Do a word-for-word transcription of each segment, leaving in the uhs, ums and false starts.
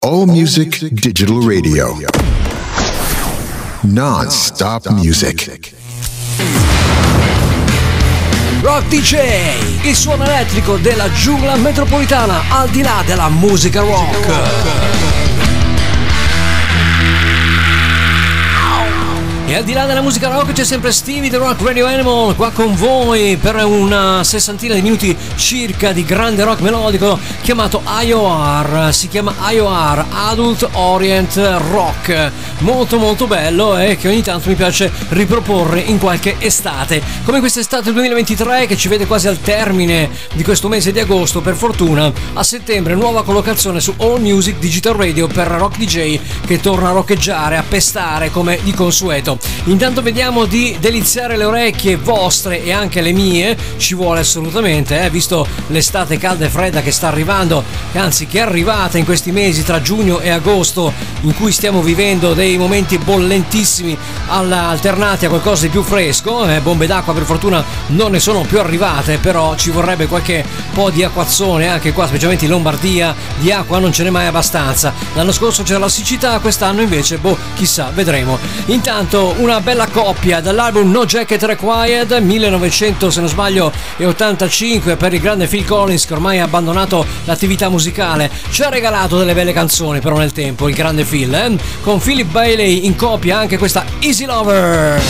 All Music Digital Radio. Non-stop music. Rock D J, il suono elettrico della giungla metropolitana al di là della musica rock. E al di là della musica rock c'è sempre Stevie, The Rock Radio Animal, qua con voi per una sessantina di minuti circa di grande rock melodico chiamato A O R. Si chiama A O R, Adult Orient Rock, molto molto bello e che ogni tanto mi piace riproporre in qualche estate, come quest'estate duemilaventitré che ci vede quasi al termine di questo mese di agosto. Per fortuna a settembre nuova collocazione su All Music Digital Radio per Rock D J che torna a roccheggiare, a pestare come di consueto. Intanto vediamo di deliziare le orecchie vostre e anche le mie, ci vuole assolutamente, eh, visto l'estate calda e fredda che sta arrivando, anzi che è arrivata in questi mesi tra giugno e agosto, in cui stiamo vivendo dei momenti bollentissimi alla, alternati a qualcosa di più fresco. eh, bombe d'acqua per fortuna non ne sono più arrivate, però ci vorrebbe qualche po' di acquazzone anche qua, specialmente in Lombardia di acqua non ce n'è mai abbastanza. L'anno scorso c'era la siccità, quest'anno invece boh, chissà, vedremo. Intanto una bella coppia dall'album No Jacket Required, millenovecento se non sbaglio e ottantacinque, per il grande Phil Collins che ormai ha abbandonato l'attività musicale. Ci ha regalato delle belle canzoni però nel tempo il grande Phil, eh? con Philip Bailey in coppia anche questa Easy Lover.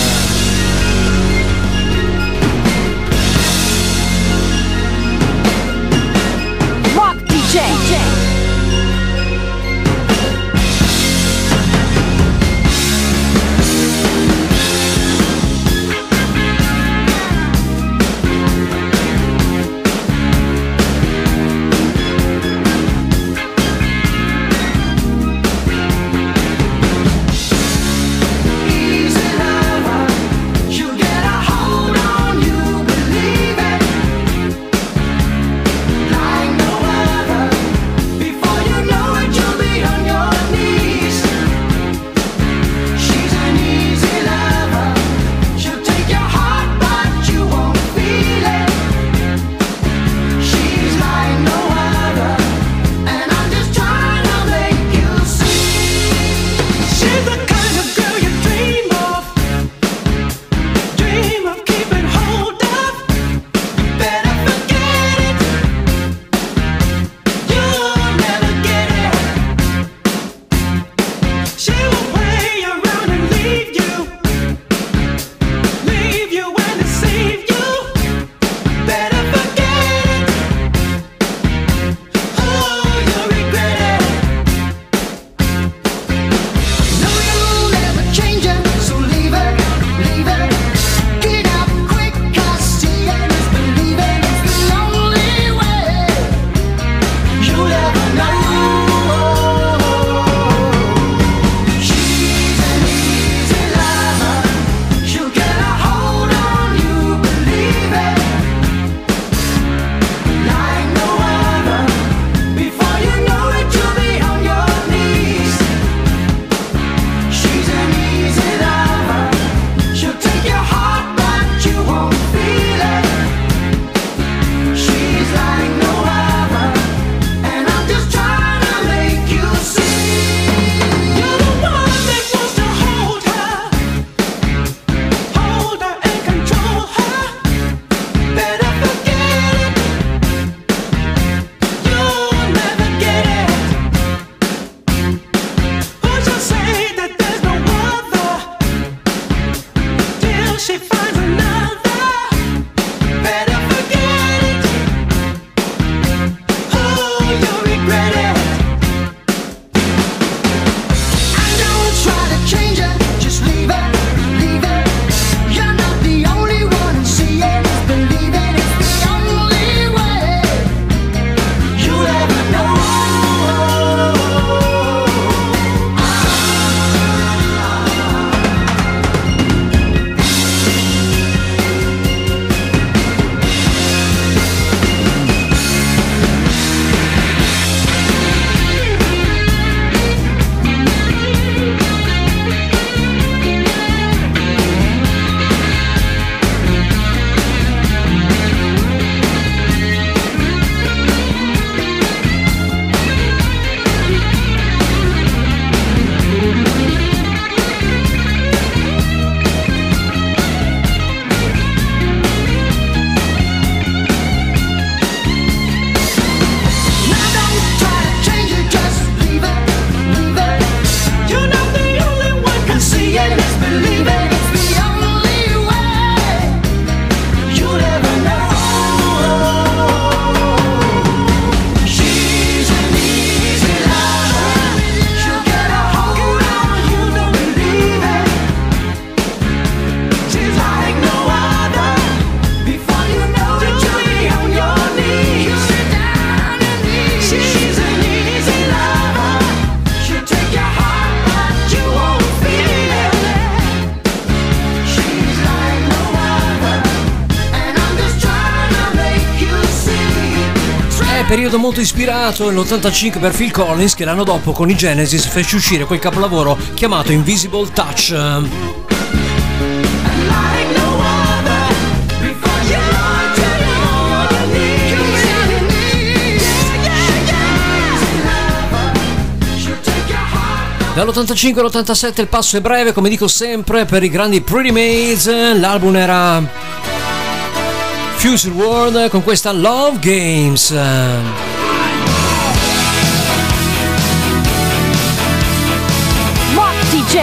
periodo molto ispirato, l'ottantacinque per Phil Collins, che l'anno dopo con i Genesis fece uscire quel capolavoro chiamato Invisible Touch. Dall'ottantacinque all'ottantasette il passo è breve, come dico sempre, per i grandi Pretty Maids. L'album era Future World con questa Love Games. Rock D J.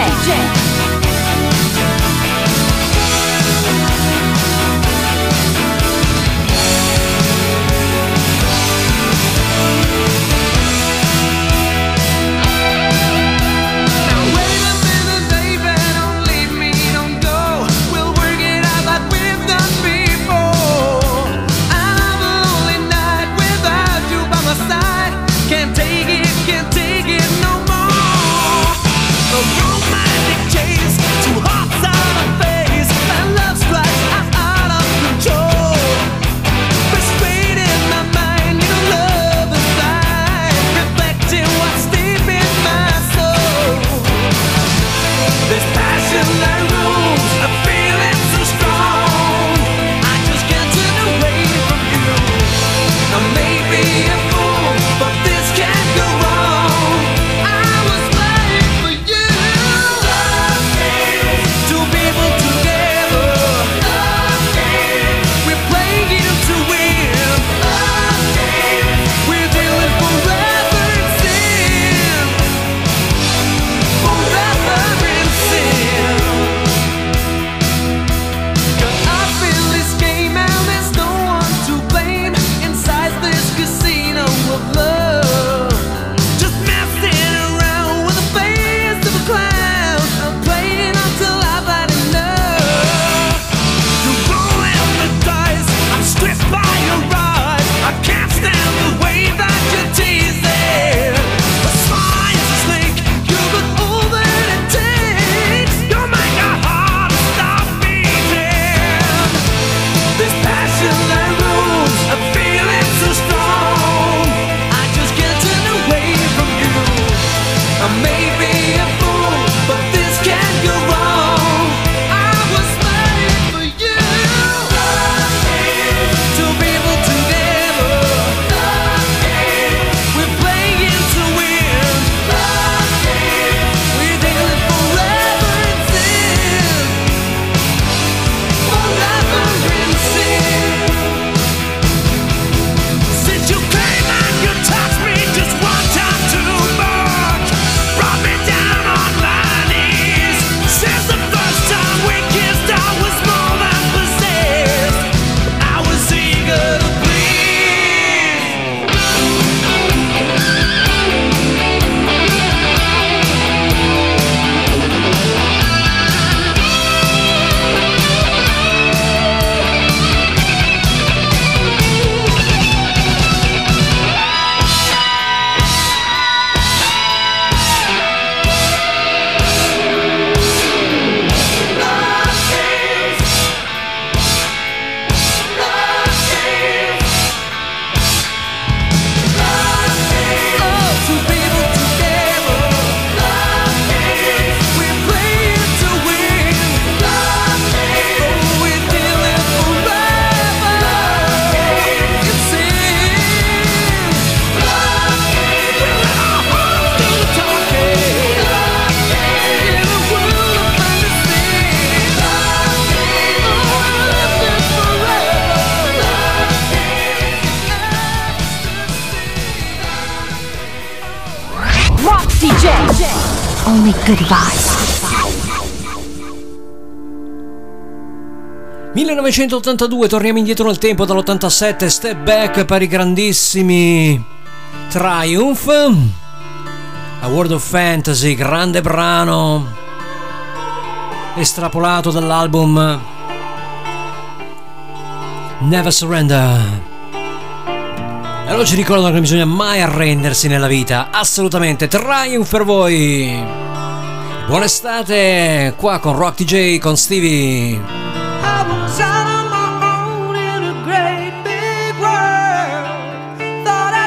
millenovecentottantadue, torniamo indietro nel tempo, dall'ottantasette, Step Back per i grandissimi Triumph. A World of Fantasy, grande brano estrapolato dall'album Never Surrender. E allora ci ricordano che non bisogna mai arrendersi nella vita, assolutamente. Triumph per voi. Buona estate, qua con Rock D J, con Stevie. I was out on my own in a great big world. Thought I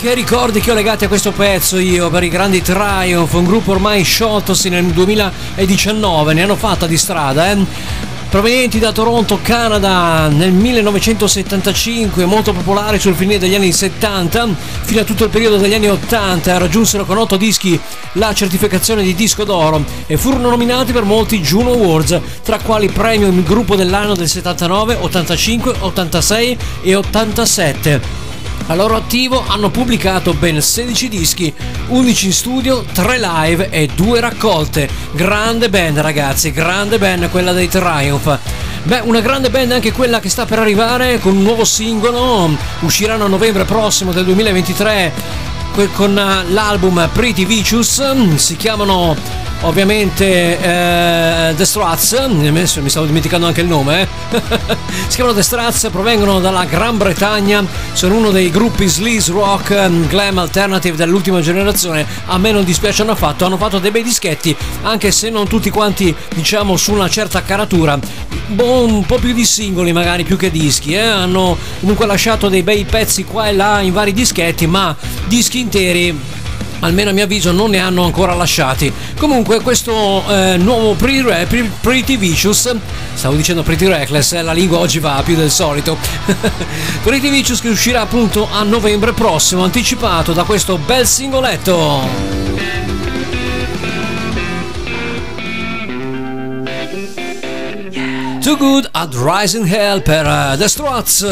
che ricordi che ho legati a questo pezzo io per i grandi Triumph, un gruppo ormai scioltosi nel duemiladiciannove, ne hanno fatta di strada, eh? Provenienti da Toronto, Canada, nel millenovecentosettantacinque, molto popolari sul finire degli anni settanta, fino a tutto il periodo degli anni ottanta, raggiunsero con otto dischi la certificazione di disco d'oro e furono nominati per molti Juno Awards, tra quali Premium Gruppo dell'anno del settantanove, ottantacinque, ottantasei e ottantasette. A loro attivo hanno pubblicato ben sedici dischi, undici in studio, tre live e due raccolte. Grande band ragazzi, grande band quella dei Triumph. Beh, una grande band anche quella che sta per arrivare con un nuovo singolo, usciranno a novembre prossimo del duemilaventitré con l'album Pretty Vicious, si chiamano ovviamente eh, The Struts, mi stavo dimenticando anche il nome, eh? Si chiamano The Struts, provengono dalla Gran Bretagna, sono uno dei gruppi sleaze rock glam alternative dell'ultima generazione, a me non dispiacciono affatto, hanno fatto dei bei dischetti anche se non tutti quanti diciamo su una certa caratura, un po' più di singoli magari più che dischi, eh? Hanno comunque lasciato dei bei pezzi qua e là in vari dischetti, ma dischi interi almeno a mio avviso non ne hanno ancora lasciati. Comunque questo eh, nuovo pre pre Pretty Vicious, stavo dicendo Pretty Reckless, eh, la lingua oggi va più del solito Pretty Vicious che uscirà appunto a novembre prossimo, anticipato da questo bel singoletto. Too Good at Rising Hell per uh, The Struts.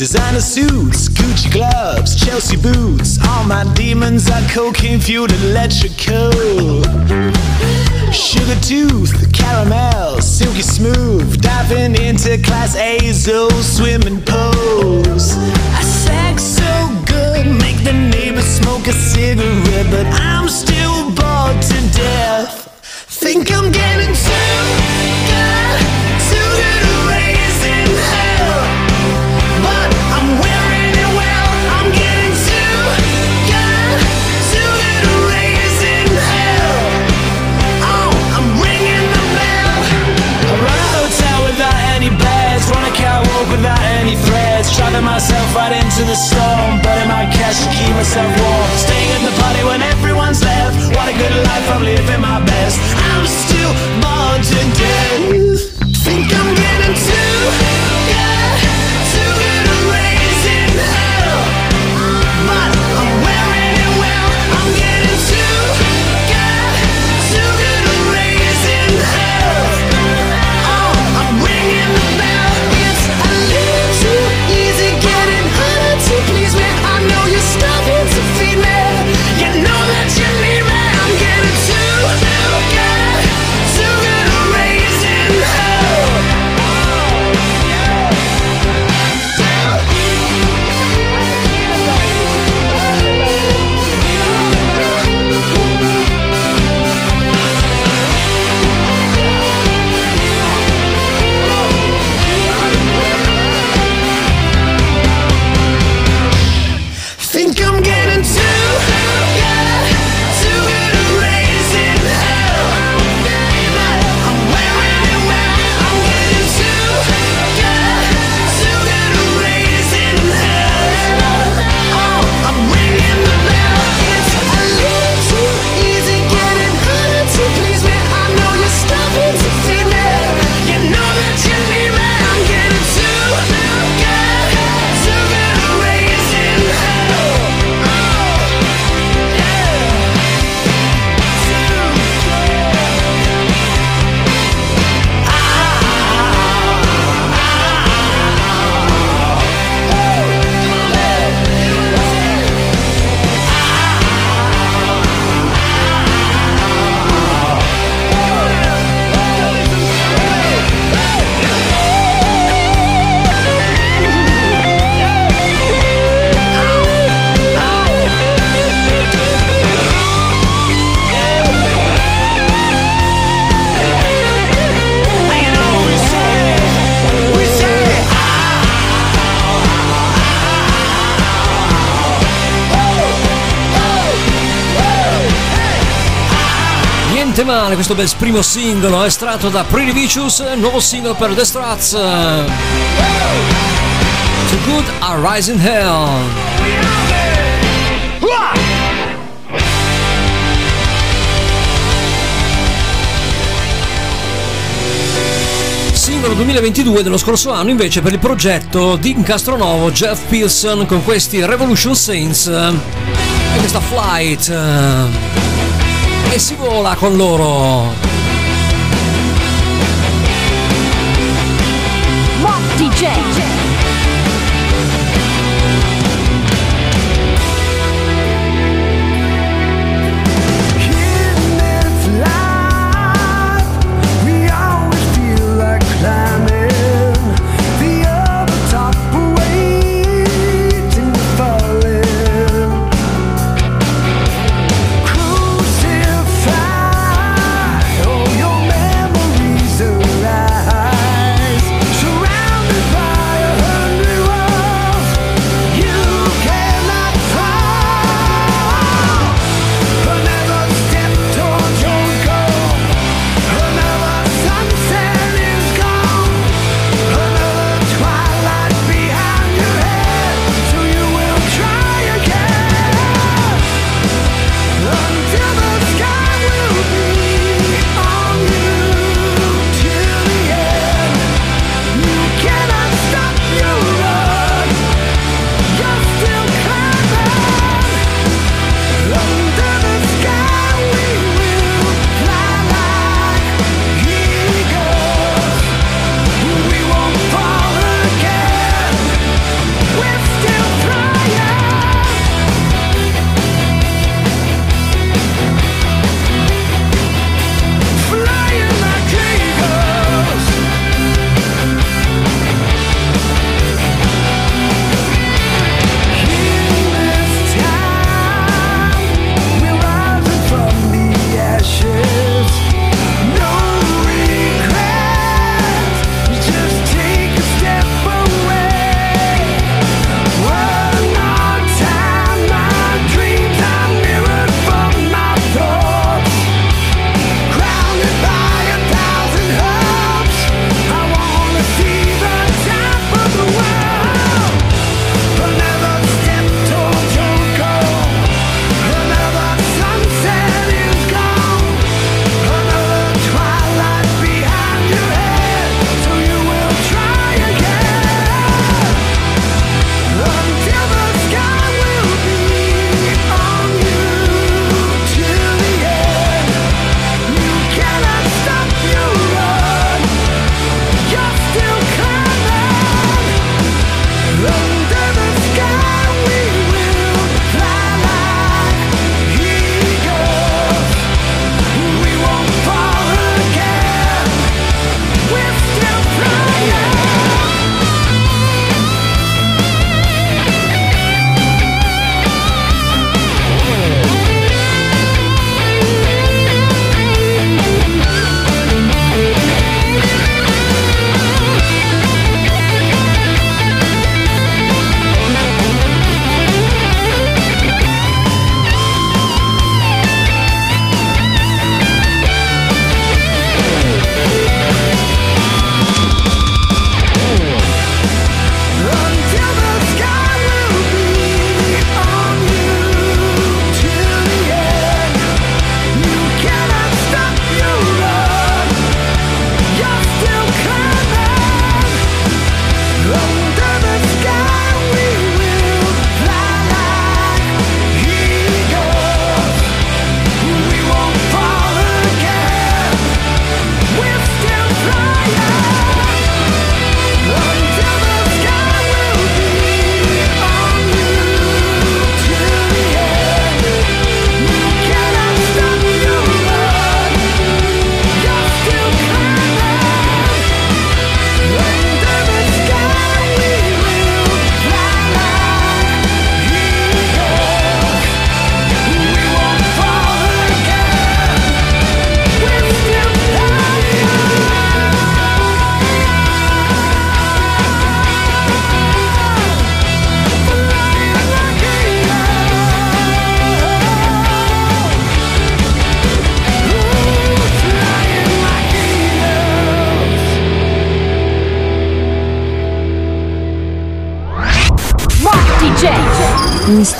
Designer suits, Gucci gloves, Chelsea boots. All my demons are cocaine-fueled electrical. Sugar tooth, caramel, silky smooth. Diving into class A's old swimming pools. I sex so good, make the neighbors smoke a cigarette. But I'm still bored to death. Think I'm getting too good, too good to raise in hell. Without any threads, driving myself right into the storm, burning my cash to keep myself warm, staying in the party when everyone's left. What a good life, I'm living my best. I'm still bored to death. Think I'm getting too good, too good to raise in hell. But I'm wearing it well. I'm getting too good, too good to raise in hell. Oh, I'm ringing the bell. niente male questo bel primo singolo estratto da Pretty Vicious, nuovo singolo per The Struts, Too Good a Rise in Hell. Singolo duemilaventidue dello scorso anno invece per il progetto di Castronovo, Jeff Pearson, con questi Revolution Saints e questa Flight, e si vola con loro. Rock D J. Fire!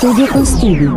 Studio con Stevie.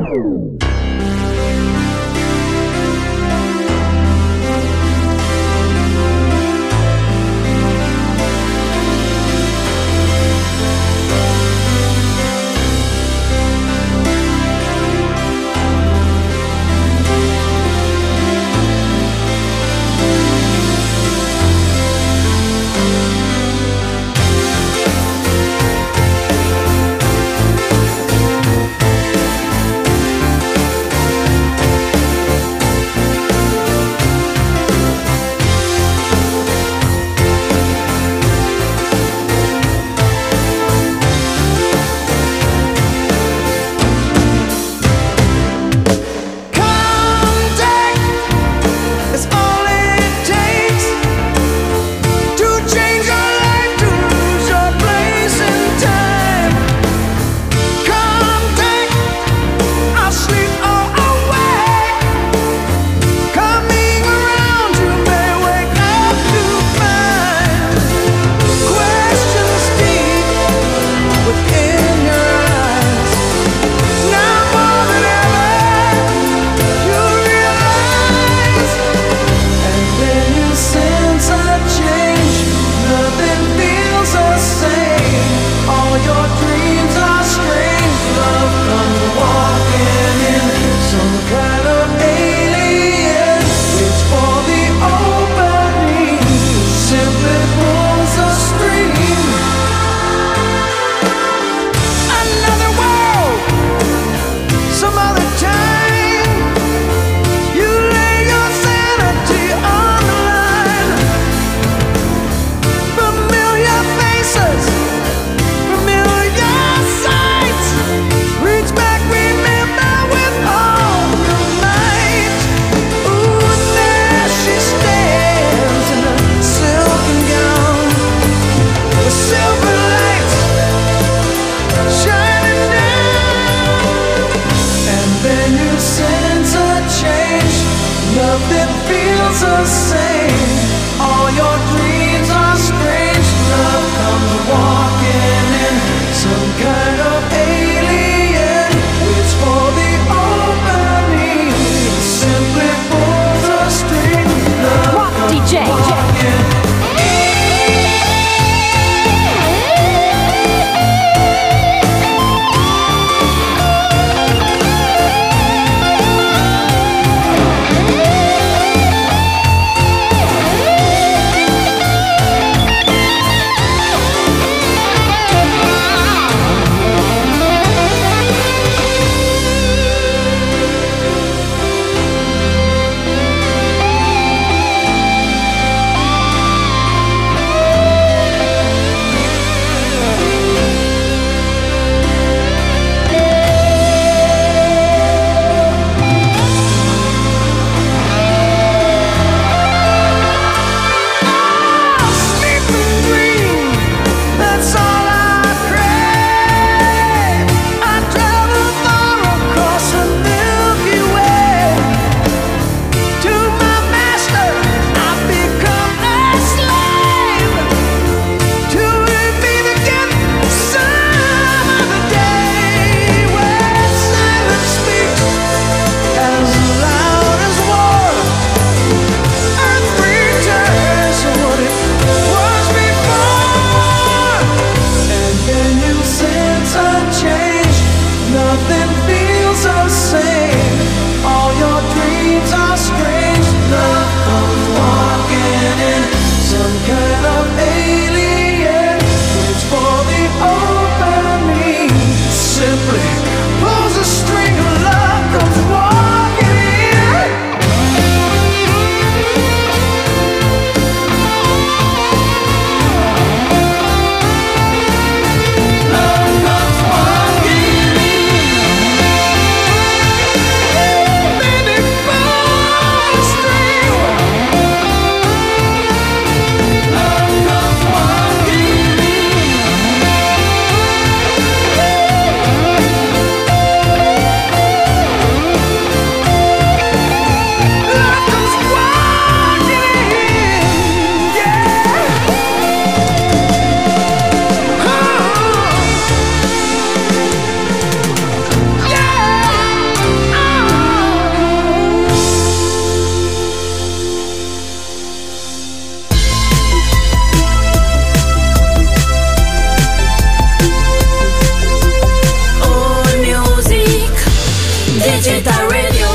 Digital Radio.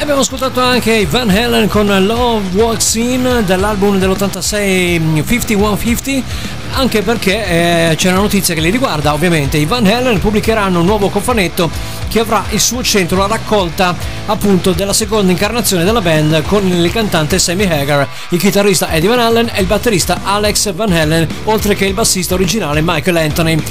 Abbiamo ascoltato anche Van Halen con Love Walks In dall'album dell'ottantasei cinquantuno cinquanta, anche perché eh, c'è una notizia che li riguarda ovviamente. I Van Halen pubblicheranno un nuovo cofanetto che avrà il suo centro la raccolta appunto della seconda incarnazione della band con il cantante Sammy Hagar, il chitarrista Eddie Van Halen e il batterista Alex Van Halen, oltre che il bassista originale Michael Anthony.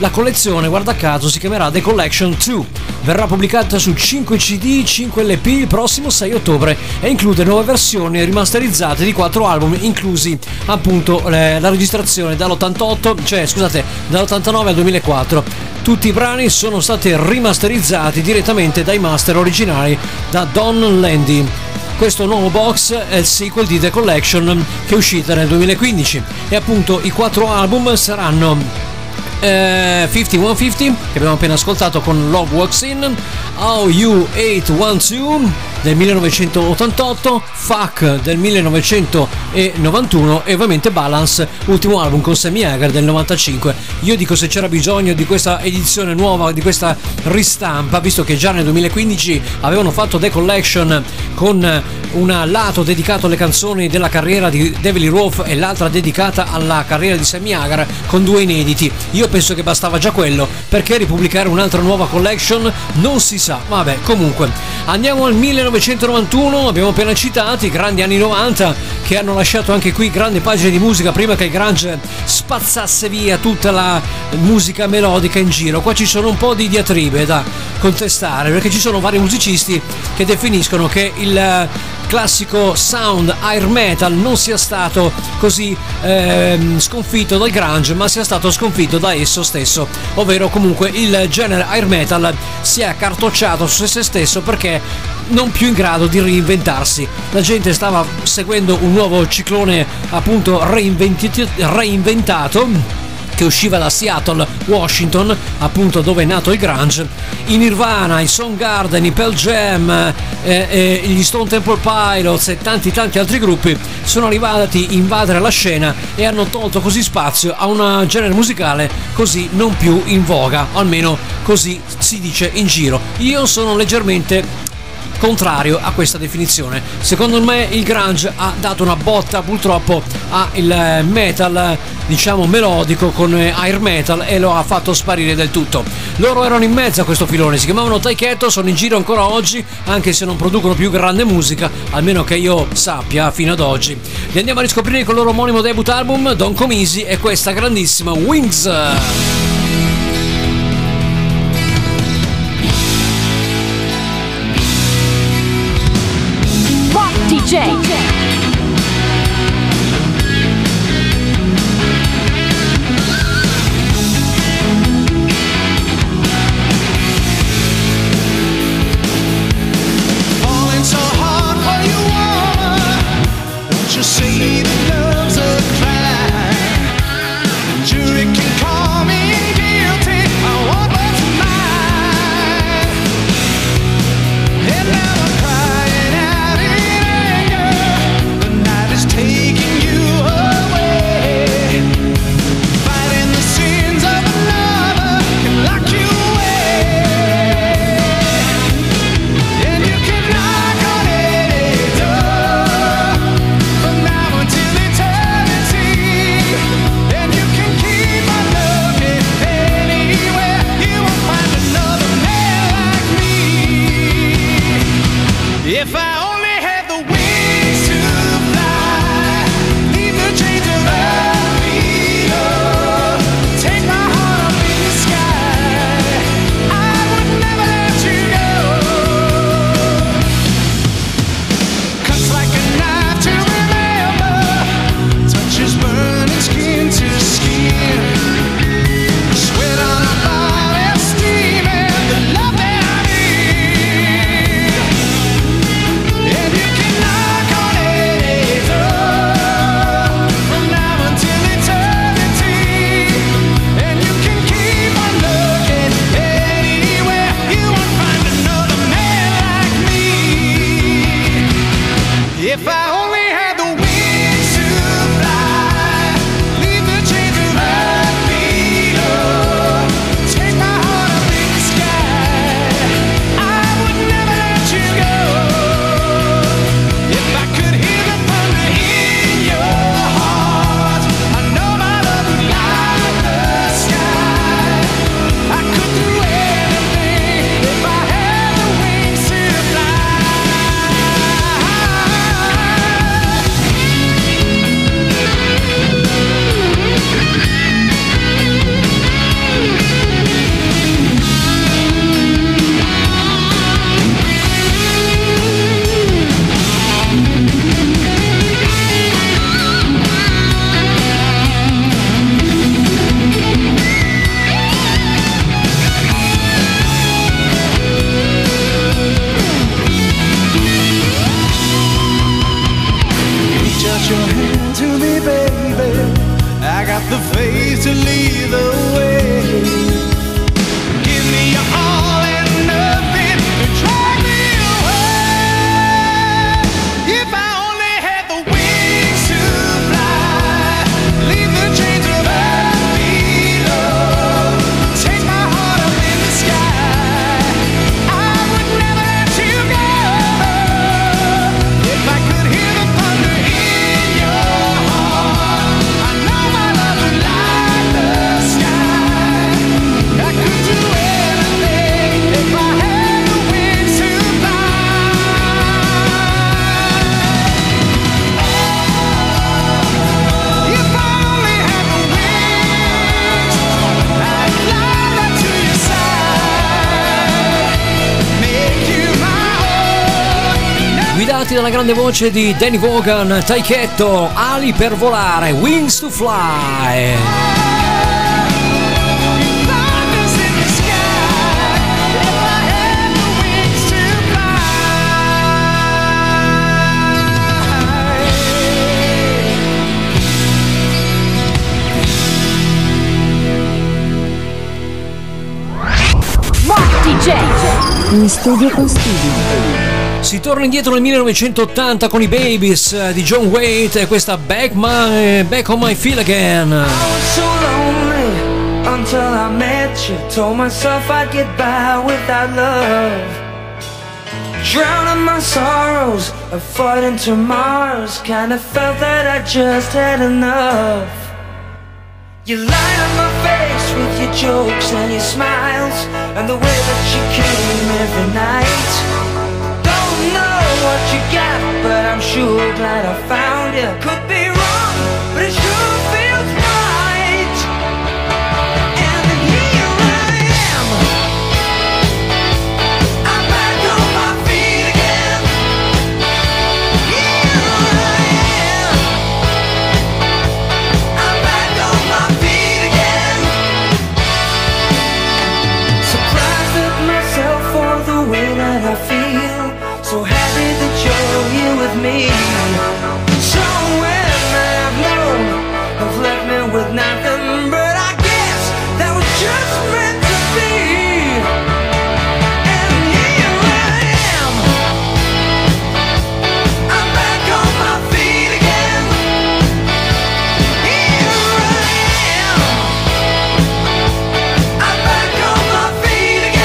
La collezione, guarda caso, si chiamerà The Collection Two, verrà pubblicata su cinque CD, cinque LP il prossimo sei ottobre e include nuove versioni rimasterizzate di quattro album, inclusi appunto eh, la registrazione dall'ottantotto, cioè scusate, dall'ottantanove al duemilaquattro. Tutti i brani sono stati rimasterizzati direttamente dai master originali da Don Landy. Questo nuovo box è il sequel di The Collection che è uscita nel duemilaquindici e appunto i quattro album saranno Eh, cinquantuno cinquanta che abbiamo appena ascoltato con Love Walks In, O U otto dodici del millenovecentottantotto, F A C del millenovecentonovantuno e ovviamente Balance, ultimo album con Sammy Hagar del novantacinque. Io dico, se c'era bisogno di questa edizione nuova, di questa ristampa, visto che già nel duemilaquindici avevano fatto The Collection con un lato dedicato alle canzoni della carriera di David Lee Roth e l'altra dedicata alla carriera di Sammy Hagar con due inediti, io penso che bastava già quello, perché ripubblicare un'altra nuova collection non si sa. Vabbè, comunque andiamo al millenovecentonovantuno, abbiamo appena citato i grandi anni novanta che hanno lasciato anche qui grandi pagine di musica prima che il grunge spazzasse via tutta la musica melodica in giro. Qua ci sono un po' di diatribe da contestare, perché ci sono vari musicisti che definiscono che il classico sound air metal non sia stato così ehm, sconfitto dal grunge, ma sia stato sconfitto da esso stesso, ovvero comunque il genere air metal si è accartocciato su se stesso perché non più in grado di reinventarsi. La gente stava seguendo un nuovo ciclone appunto reinventato che usciva da Seattle, Washington, appunto dove è nato il grunge. I Nirvana, i Soundgarden, i Pearl Jam, eh, eh, gli Stone Temple Pilots e tanti tanti altri gruppi sono arrivati a invadere la scena e hanno tolto così spazio a un genere musicale così non più in voga, almeno così si dice in giro. Io sono leggermente contrario a questa definizione. Secondo me il grunge ha dato una botta purtroppo al metal, diciamo melodico, con air metal, e lo ha fatto sparire del tutto. Loro erano in mezzo a questo filone, si chiamavano Taiketo, sono in giro ancora oggi anche se non producono più grande musica, almeno che io sappia fino ad oggi. Li andiamo a riscoprire con il loro omonimo debut album, Don Comisi, e questa grandissima Wings. D J Call me. accompagnati dalla grande voce di Danny Vaughan, Taichetto, Ali per volare, Wings to Fly. In studio con Stevie. Si torna indietro nel millenovecentottanta con i Babies di John Waite e questa Back, my, back on my feet again. I was so lonely until I met you. Told myself I'd get by without love. Drowning my sorrows, avoiding tomorrows. Kinda felt that I just had enough. You lied on my face with your jokes and your smiles, and the way that you came every night. Don't know what you got, but I'm sure glad I found you. Could be wrong, but it sure feels right. And then here I am, I'm back on my feet again. Here I am, I'm back on my feet again. I feel so happy that you're here with me. Somewhere that I've known have left me with nothing, but I guess that was just meant to be. And here I am, I'm back on my feet again. Here I am, I'm back on my feet again.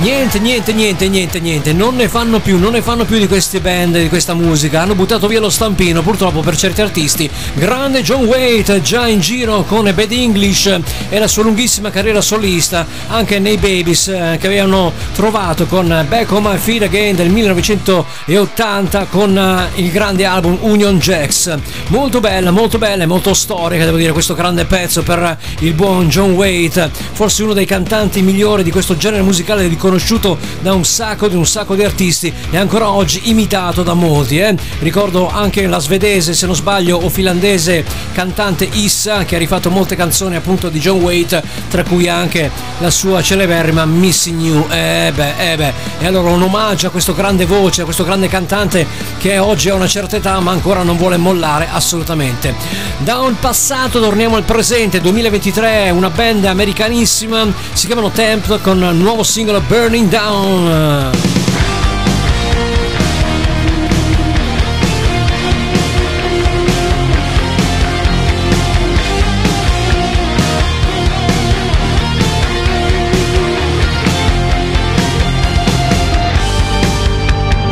Niente, niente, niente, niente, niente, non ne fanno più, non ne fanno più di queste band, di questa musica, hanno buttato via lo stampino, purtroppo per certi artisti. Grande John Waite, già in giro con Bad English e la sua lunghissima carriera solista, anche nei Babies che avevano trovato con Back on My Feet Again del millenovecentottanta con il grande album Union Jacks. Molto bella, molto bella e molto storica, devo dire, questo grande pezzo per il buon John Waite, forse uno dei cantanti migliori di questo genere musicale riconosciuto da un sacco di un sacco di artisti e ancora oggi imitato da molti. Eh? Ricordo anche la svedese, se non sbaglio, o finlandese cantante Issa, che ha rifatto molte canzoni appunto di John Waite, tra cui anche la sua celeberrima Missing You. Eh beh, eh beh. E allora un omaggio a questo grande voce, a questo grande cantante che oggi ha una certa età ma ancora non vuole mollare assolutamente. Da un passato torniamo al presente, duemilaventitré, una band americanissima, si chiamano Temp con il nuovo singolo Bird Burning Down.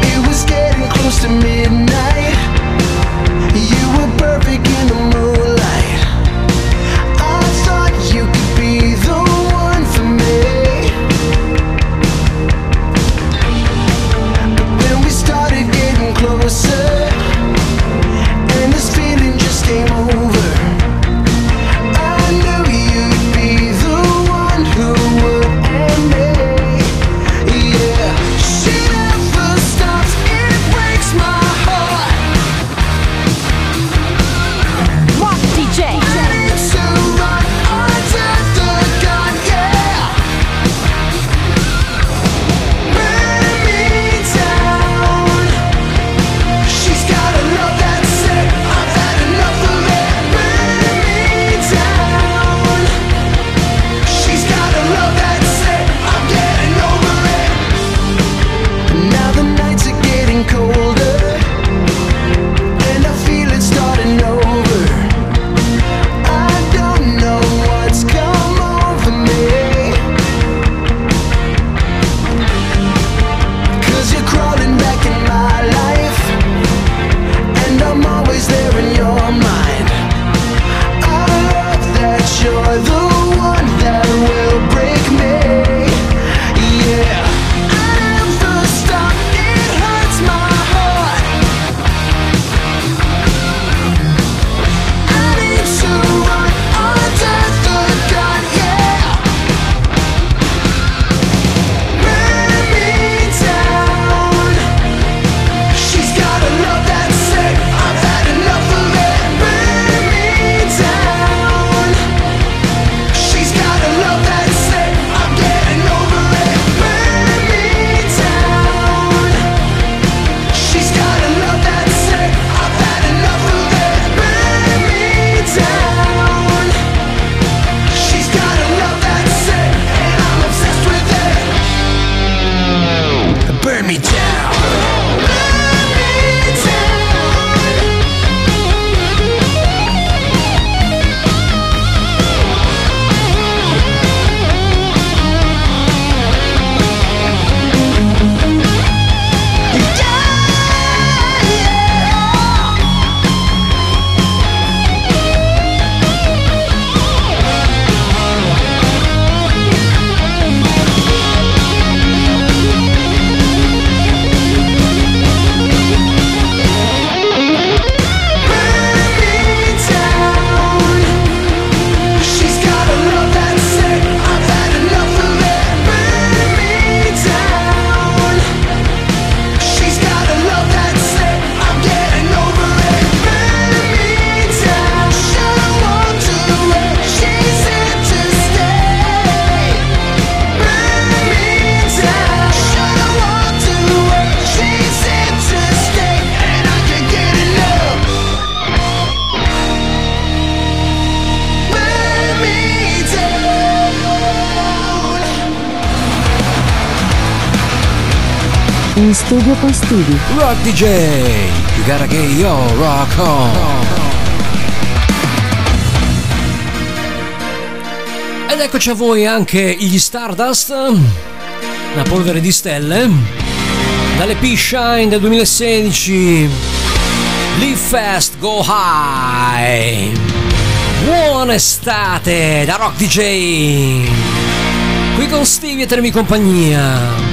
It was getting close to midnight. You were perfect in the moonlight. I thought you could be the one for me. In studio con Stevie. Rock D J, you gotta get your rock on. Ed eccoci a voi anche gli Stardust, la polvere di stelle, dalle P Shine del duemilasedici, Live Fast, Go High. Buona estate da Rock D J, qui con Stevie a tenermi compagnia.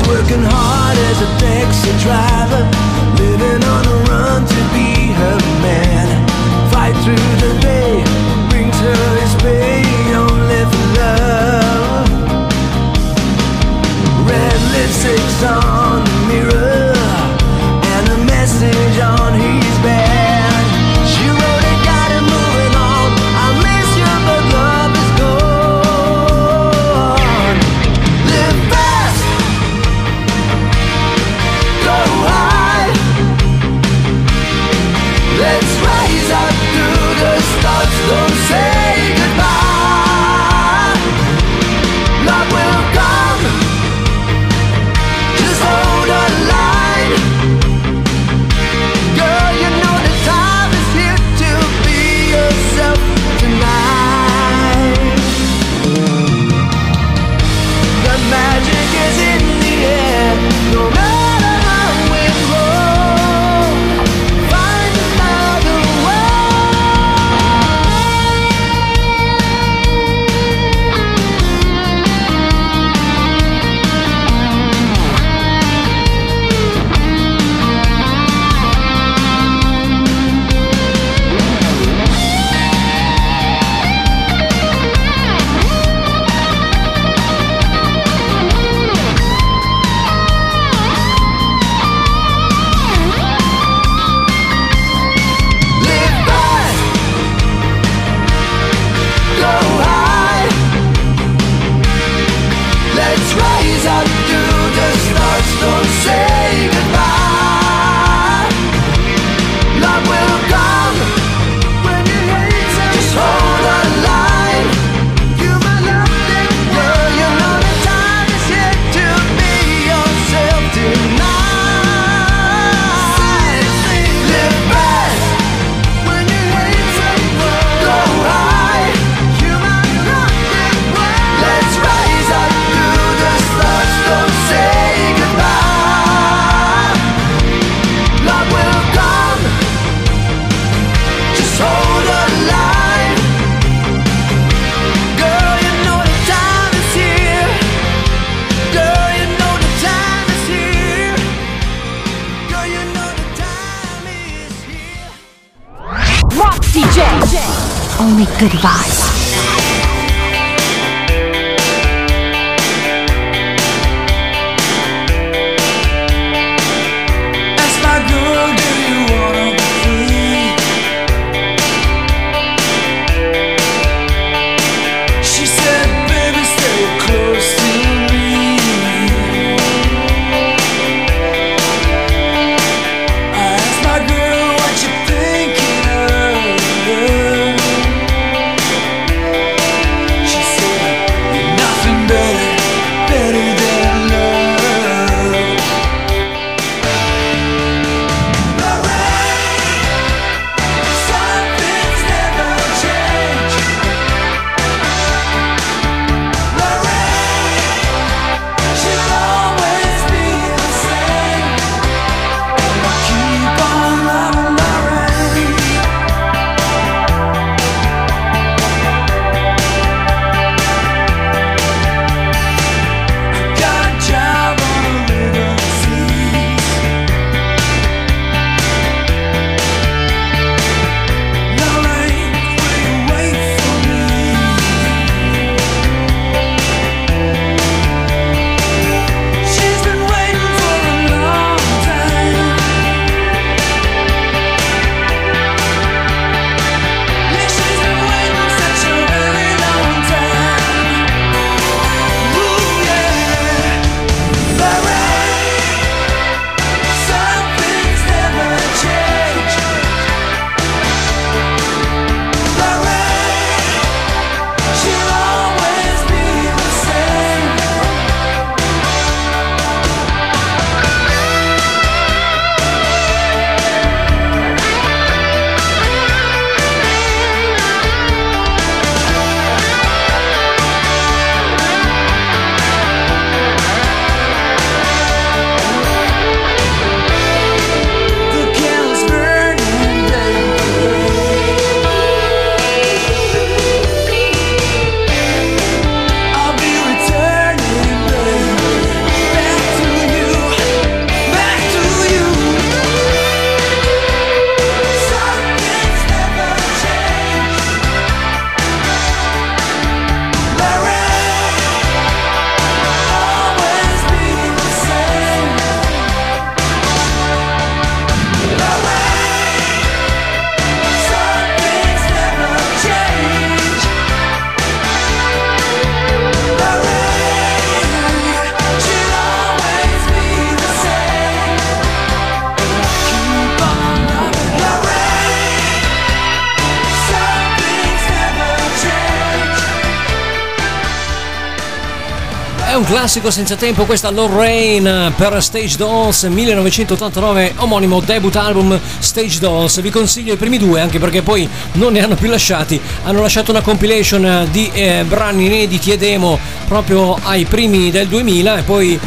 Thinking of classico senza tempo, questa Lorraine per Stage Dolls, millenovecentottantanove, omonimo debut album Stage Dolls. Vi consiglio i primi due anche perché poi non ne hanno più lasciati, hanno lasciato una compilation di eh, brani inediti e demo proprio ai primi del duemila e poi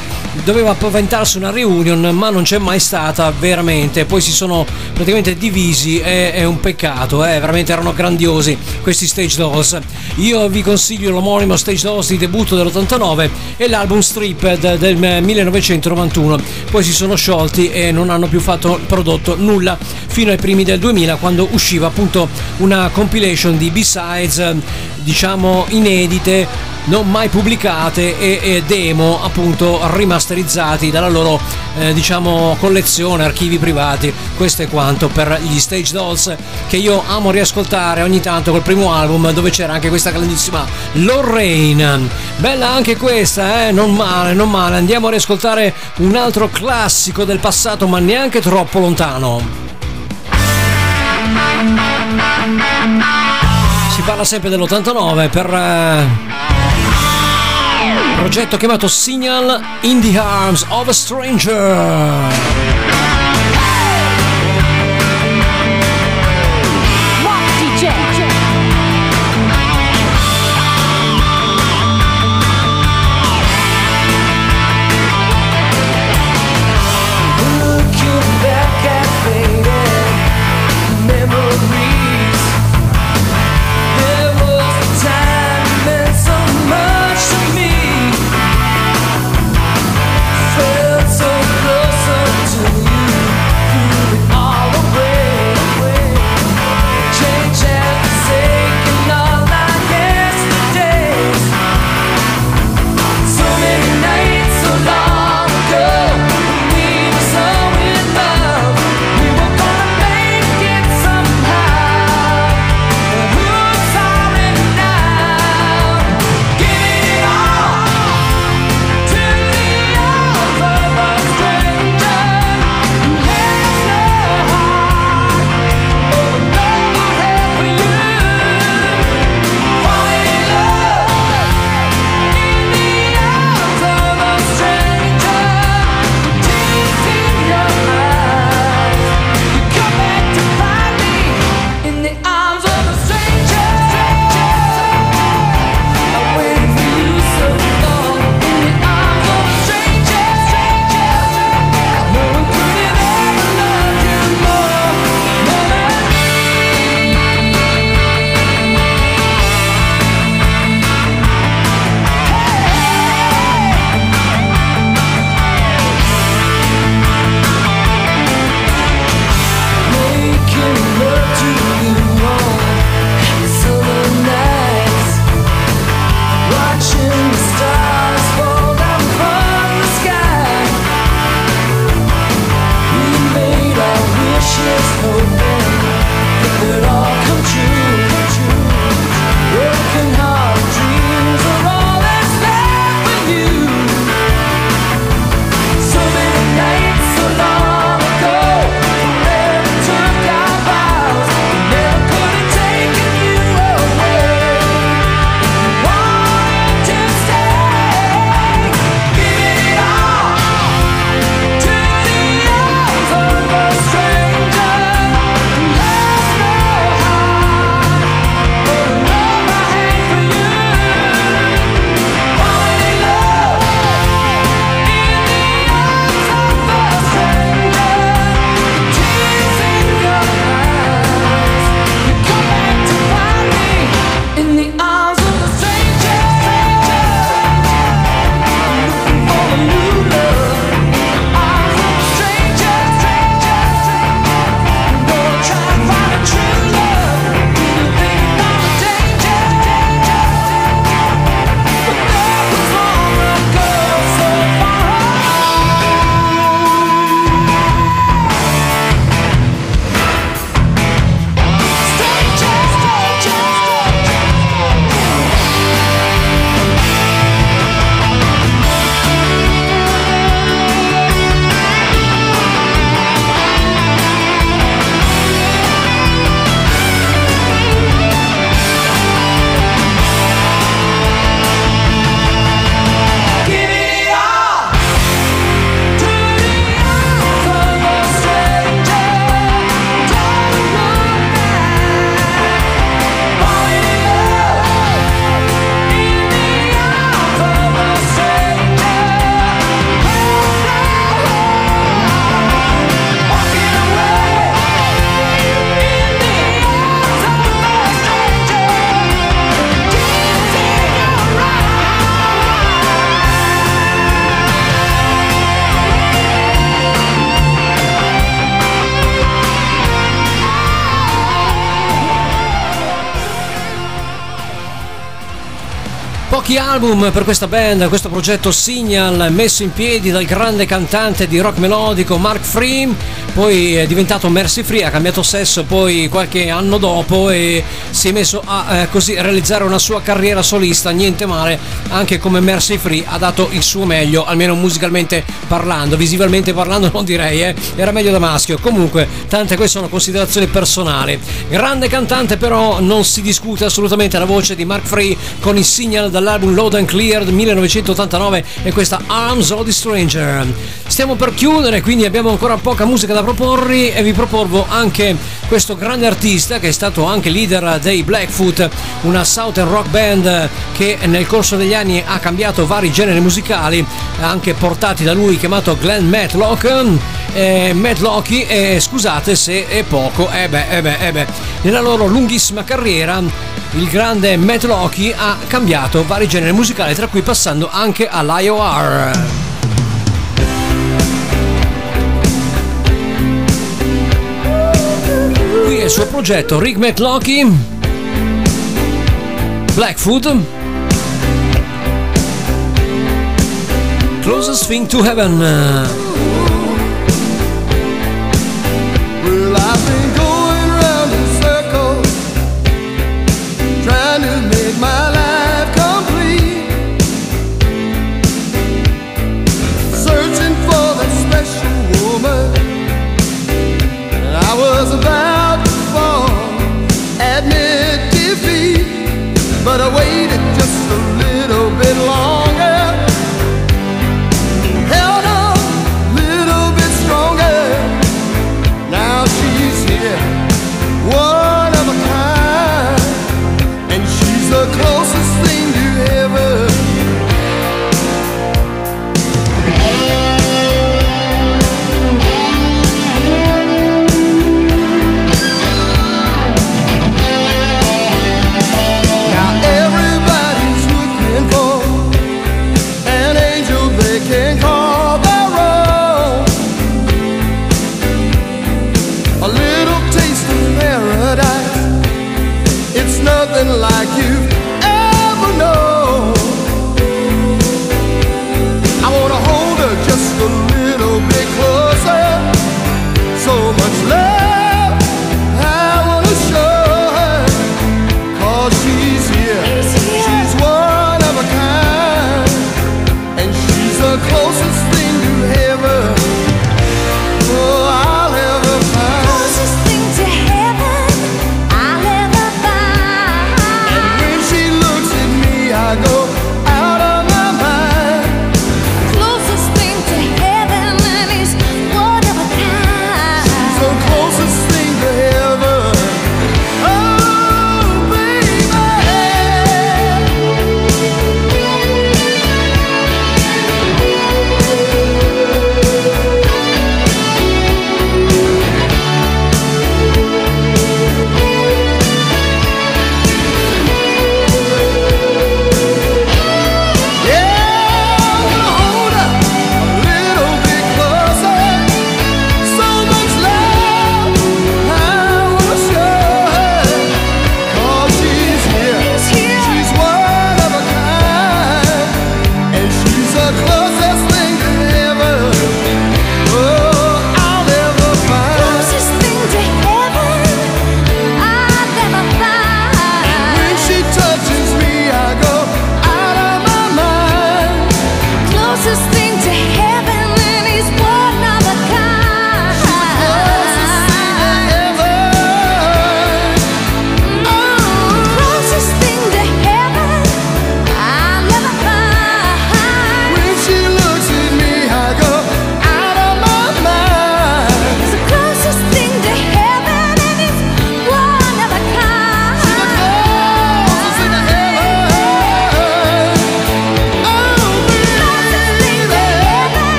doveva presentarsi una reunion ma non c'è mai stata veramente, poi si sono praticamente divisi e è un peccato, eh? Veramente erano grandiosi questi Stage Dolls. Io vi consiglio l'omonimo Stage Dolls di debutto dell'ottantanove e l'album Stripped del millenovecentonovantuno, poi si sono sciolti e non hanno più fatto prodotto nulla fino ai primi del duemila, quando usciva appunto una compilation di B-sides, diciamo inedite, non mai pubblicate e, e demo appunto rimasterizzati dalla loro eh, diciamo collezione, archivi privati. Questo è quanto per gli Stage Dolls, che io amo riascoltare ogni tanto col primo album dove c'era anche questa grandissima Lorraine, bella anche questa, eh? Non male, non male. Andiamo a riascoltare un altro classico del passato ma neanche troppo lontano. Si parla sempre dell'ottantanove per eh... progetto chiamato Signal, In the Arms of a Stranger. So close up to Pochi album per questa band, questo progetto Signal, messo in piedi dal grande cantante di rock melodico Marc Free, poi è diventato Marcie Free, ha cambiato sesso poi qualche anno dopo e si è messo a eh, così realizzare una sua carriera solista, niente male, anche come Marcie Free ha dato il suo meglio, almeno musicalmente parlando, visibilmente parlando non direi, eh, era meglio da maschio, comunque tante queste sono considerazioni personali. Grande cantante però, non si discute assolutamente la voce di Marc Free con il Signal dall'album Loud and Clear millenovecentottantanove e questa Arms of the Stranger. Stiamo per chiudere, quindi abbiamo ancora poca musica da proporvi e vi proporvo anche questo grande artista che è stato anche leader dei Blackfoot, una Southern rock band che nel corso degli anni ha cambiato vari generi musicali anche portati da lui, chiamato Glenn Matt Lockie. Eh, Matt Lockie, eh, scusate se è poco, eh beh, eh beh, eh beh. Nella loro lunghissima carriera il grande Matt Lockie ha cambiato vari generi musicali, tra cui passando anche all'A O R. Qui è il suo progetto, Rick Matt Lockie, Blackfoot, Closest Thing to Heaven.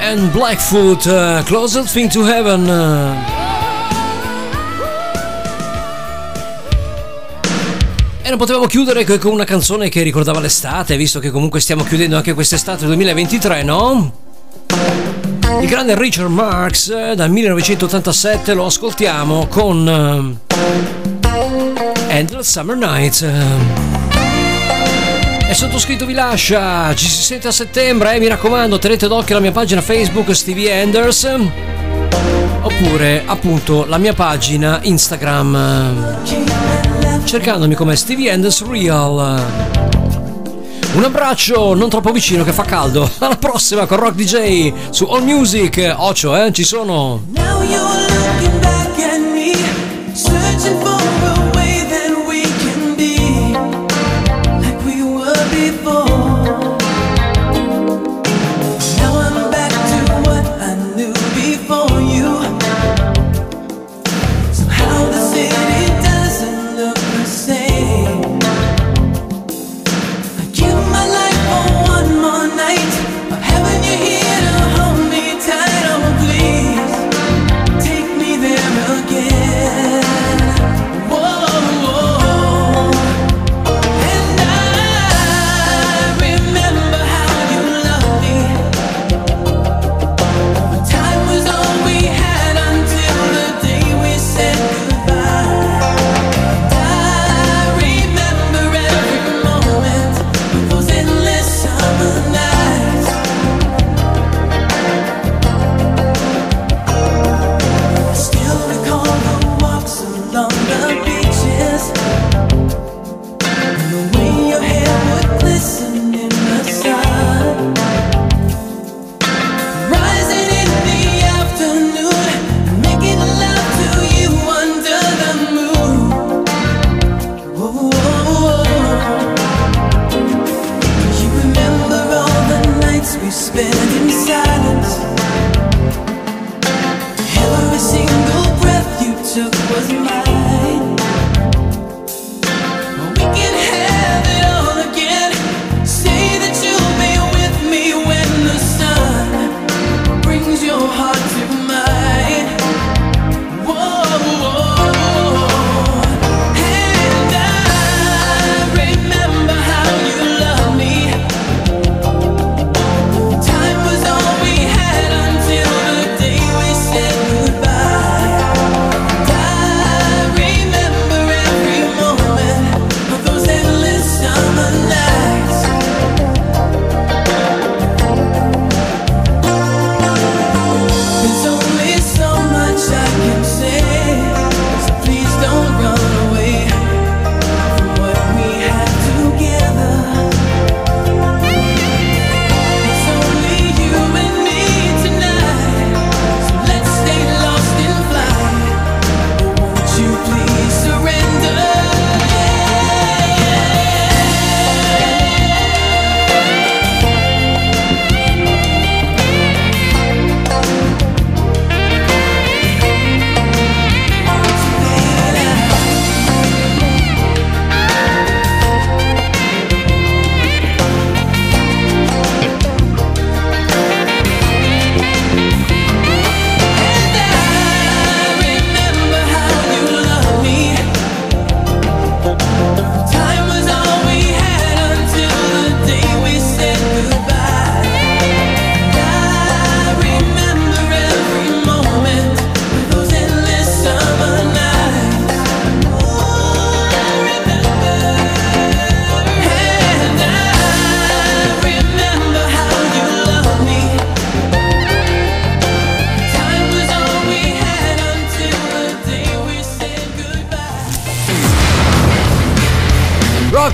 And Blackfoot, uh, Closest Thing to Heaven. Uh. E non potevamo chiudere con una canzone che ricordava l'estate, visto che comunque stiamo chiudendo anche quest'estate duemilaventitré, no? Il grande Richard Marx dal millenovecentottantasette lo ascoltiamo con Endless Summer Nights. E sottoscritto vi lascia, ci si sente a settembre, eh? Mi raccomando, tenete d'occhio la mia pagina Facebook Stevie Enders, oppure appunto la mia pagina Instagram, cercandomi come Stevie Enders Real. Un abbraccio non troppo vicino che fa caldo, alla prossima con Rock D J su All Music. Occhio, eh, ci sono.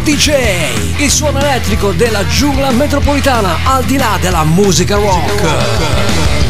D J, il suono elettrico della giungla metropolitana al di là della musica rock.